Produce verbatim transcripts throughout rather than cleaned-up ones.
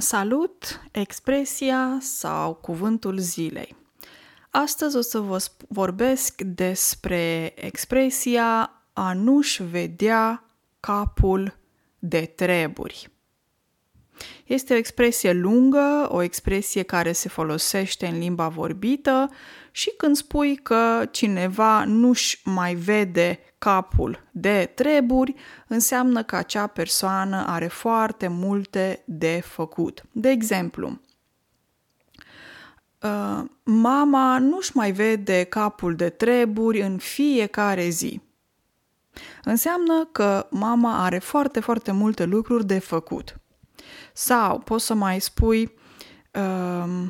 Salut, expresia sau cuvântul zilei. Astăzi o să vă vorbesc despre expresia a nu-și vedea capul de treburi. Este o expresie lungă, o expresie care se folosește în limba vorbită și când spui că cineva nu-și mai vede capul de treburi, înseamnă că acea persoană are foarte multe de făcut. De exemplu, mama nu-și mai vede capul de treburi în fiecare zi. Înseamnă că mama are foarte, foarte multe lucruri de făcut. Sau poți să mai spui, uh,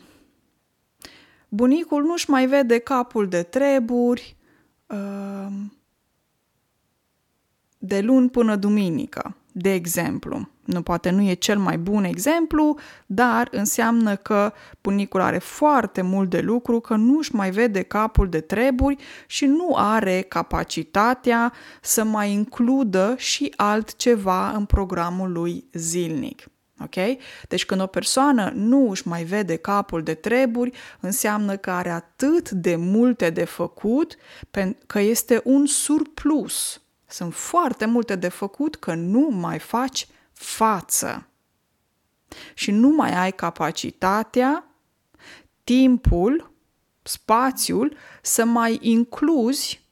bunicul nu-și mai vede capul de treburi uh, de luni până duminică, de exemplu. Nu, poate nu e cel mai bun exemplu, dar înseamnă că bunicul are foarte mult de lucru, că nu-și mai vede capul de treburi și nu are capacitatea să mai includă și altceva în programul lui zilnic. Okay? Deci când o persoană nu își mai vede capul de treburi, înseamnă că are atât de multe de făcut, că este un surplus. Sunt foarte multe de făcut că nu mai faci față. Și nu mai ai capacitatea, timpul, spațiul să mai incluzi,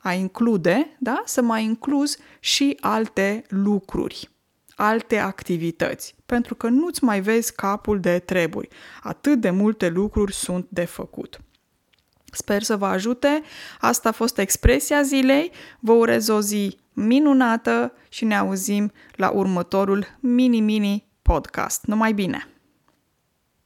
a include, da? Să mai incluzi și alte lucruri, alte activități, pentru că nu-ți mai vezi capul de treburi. Atât de multe lucruri sunt de făcut. Sper să vă ajute. Asta a fost expresia zilei. Vă urez o zi minunată și ne auzim la următorul mini-mini podcast. Numai bine!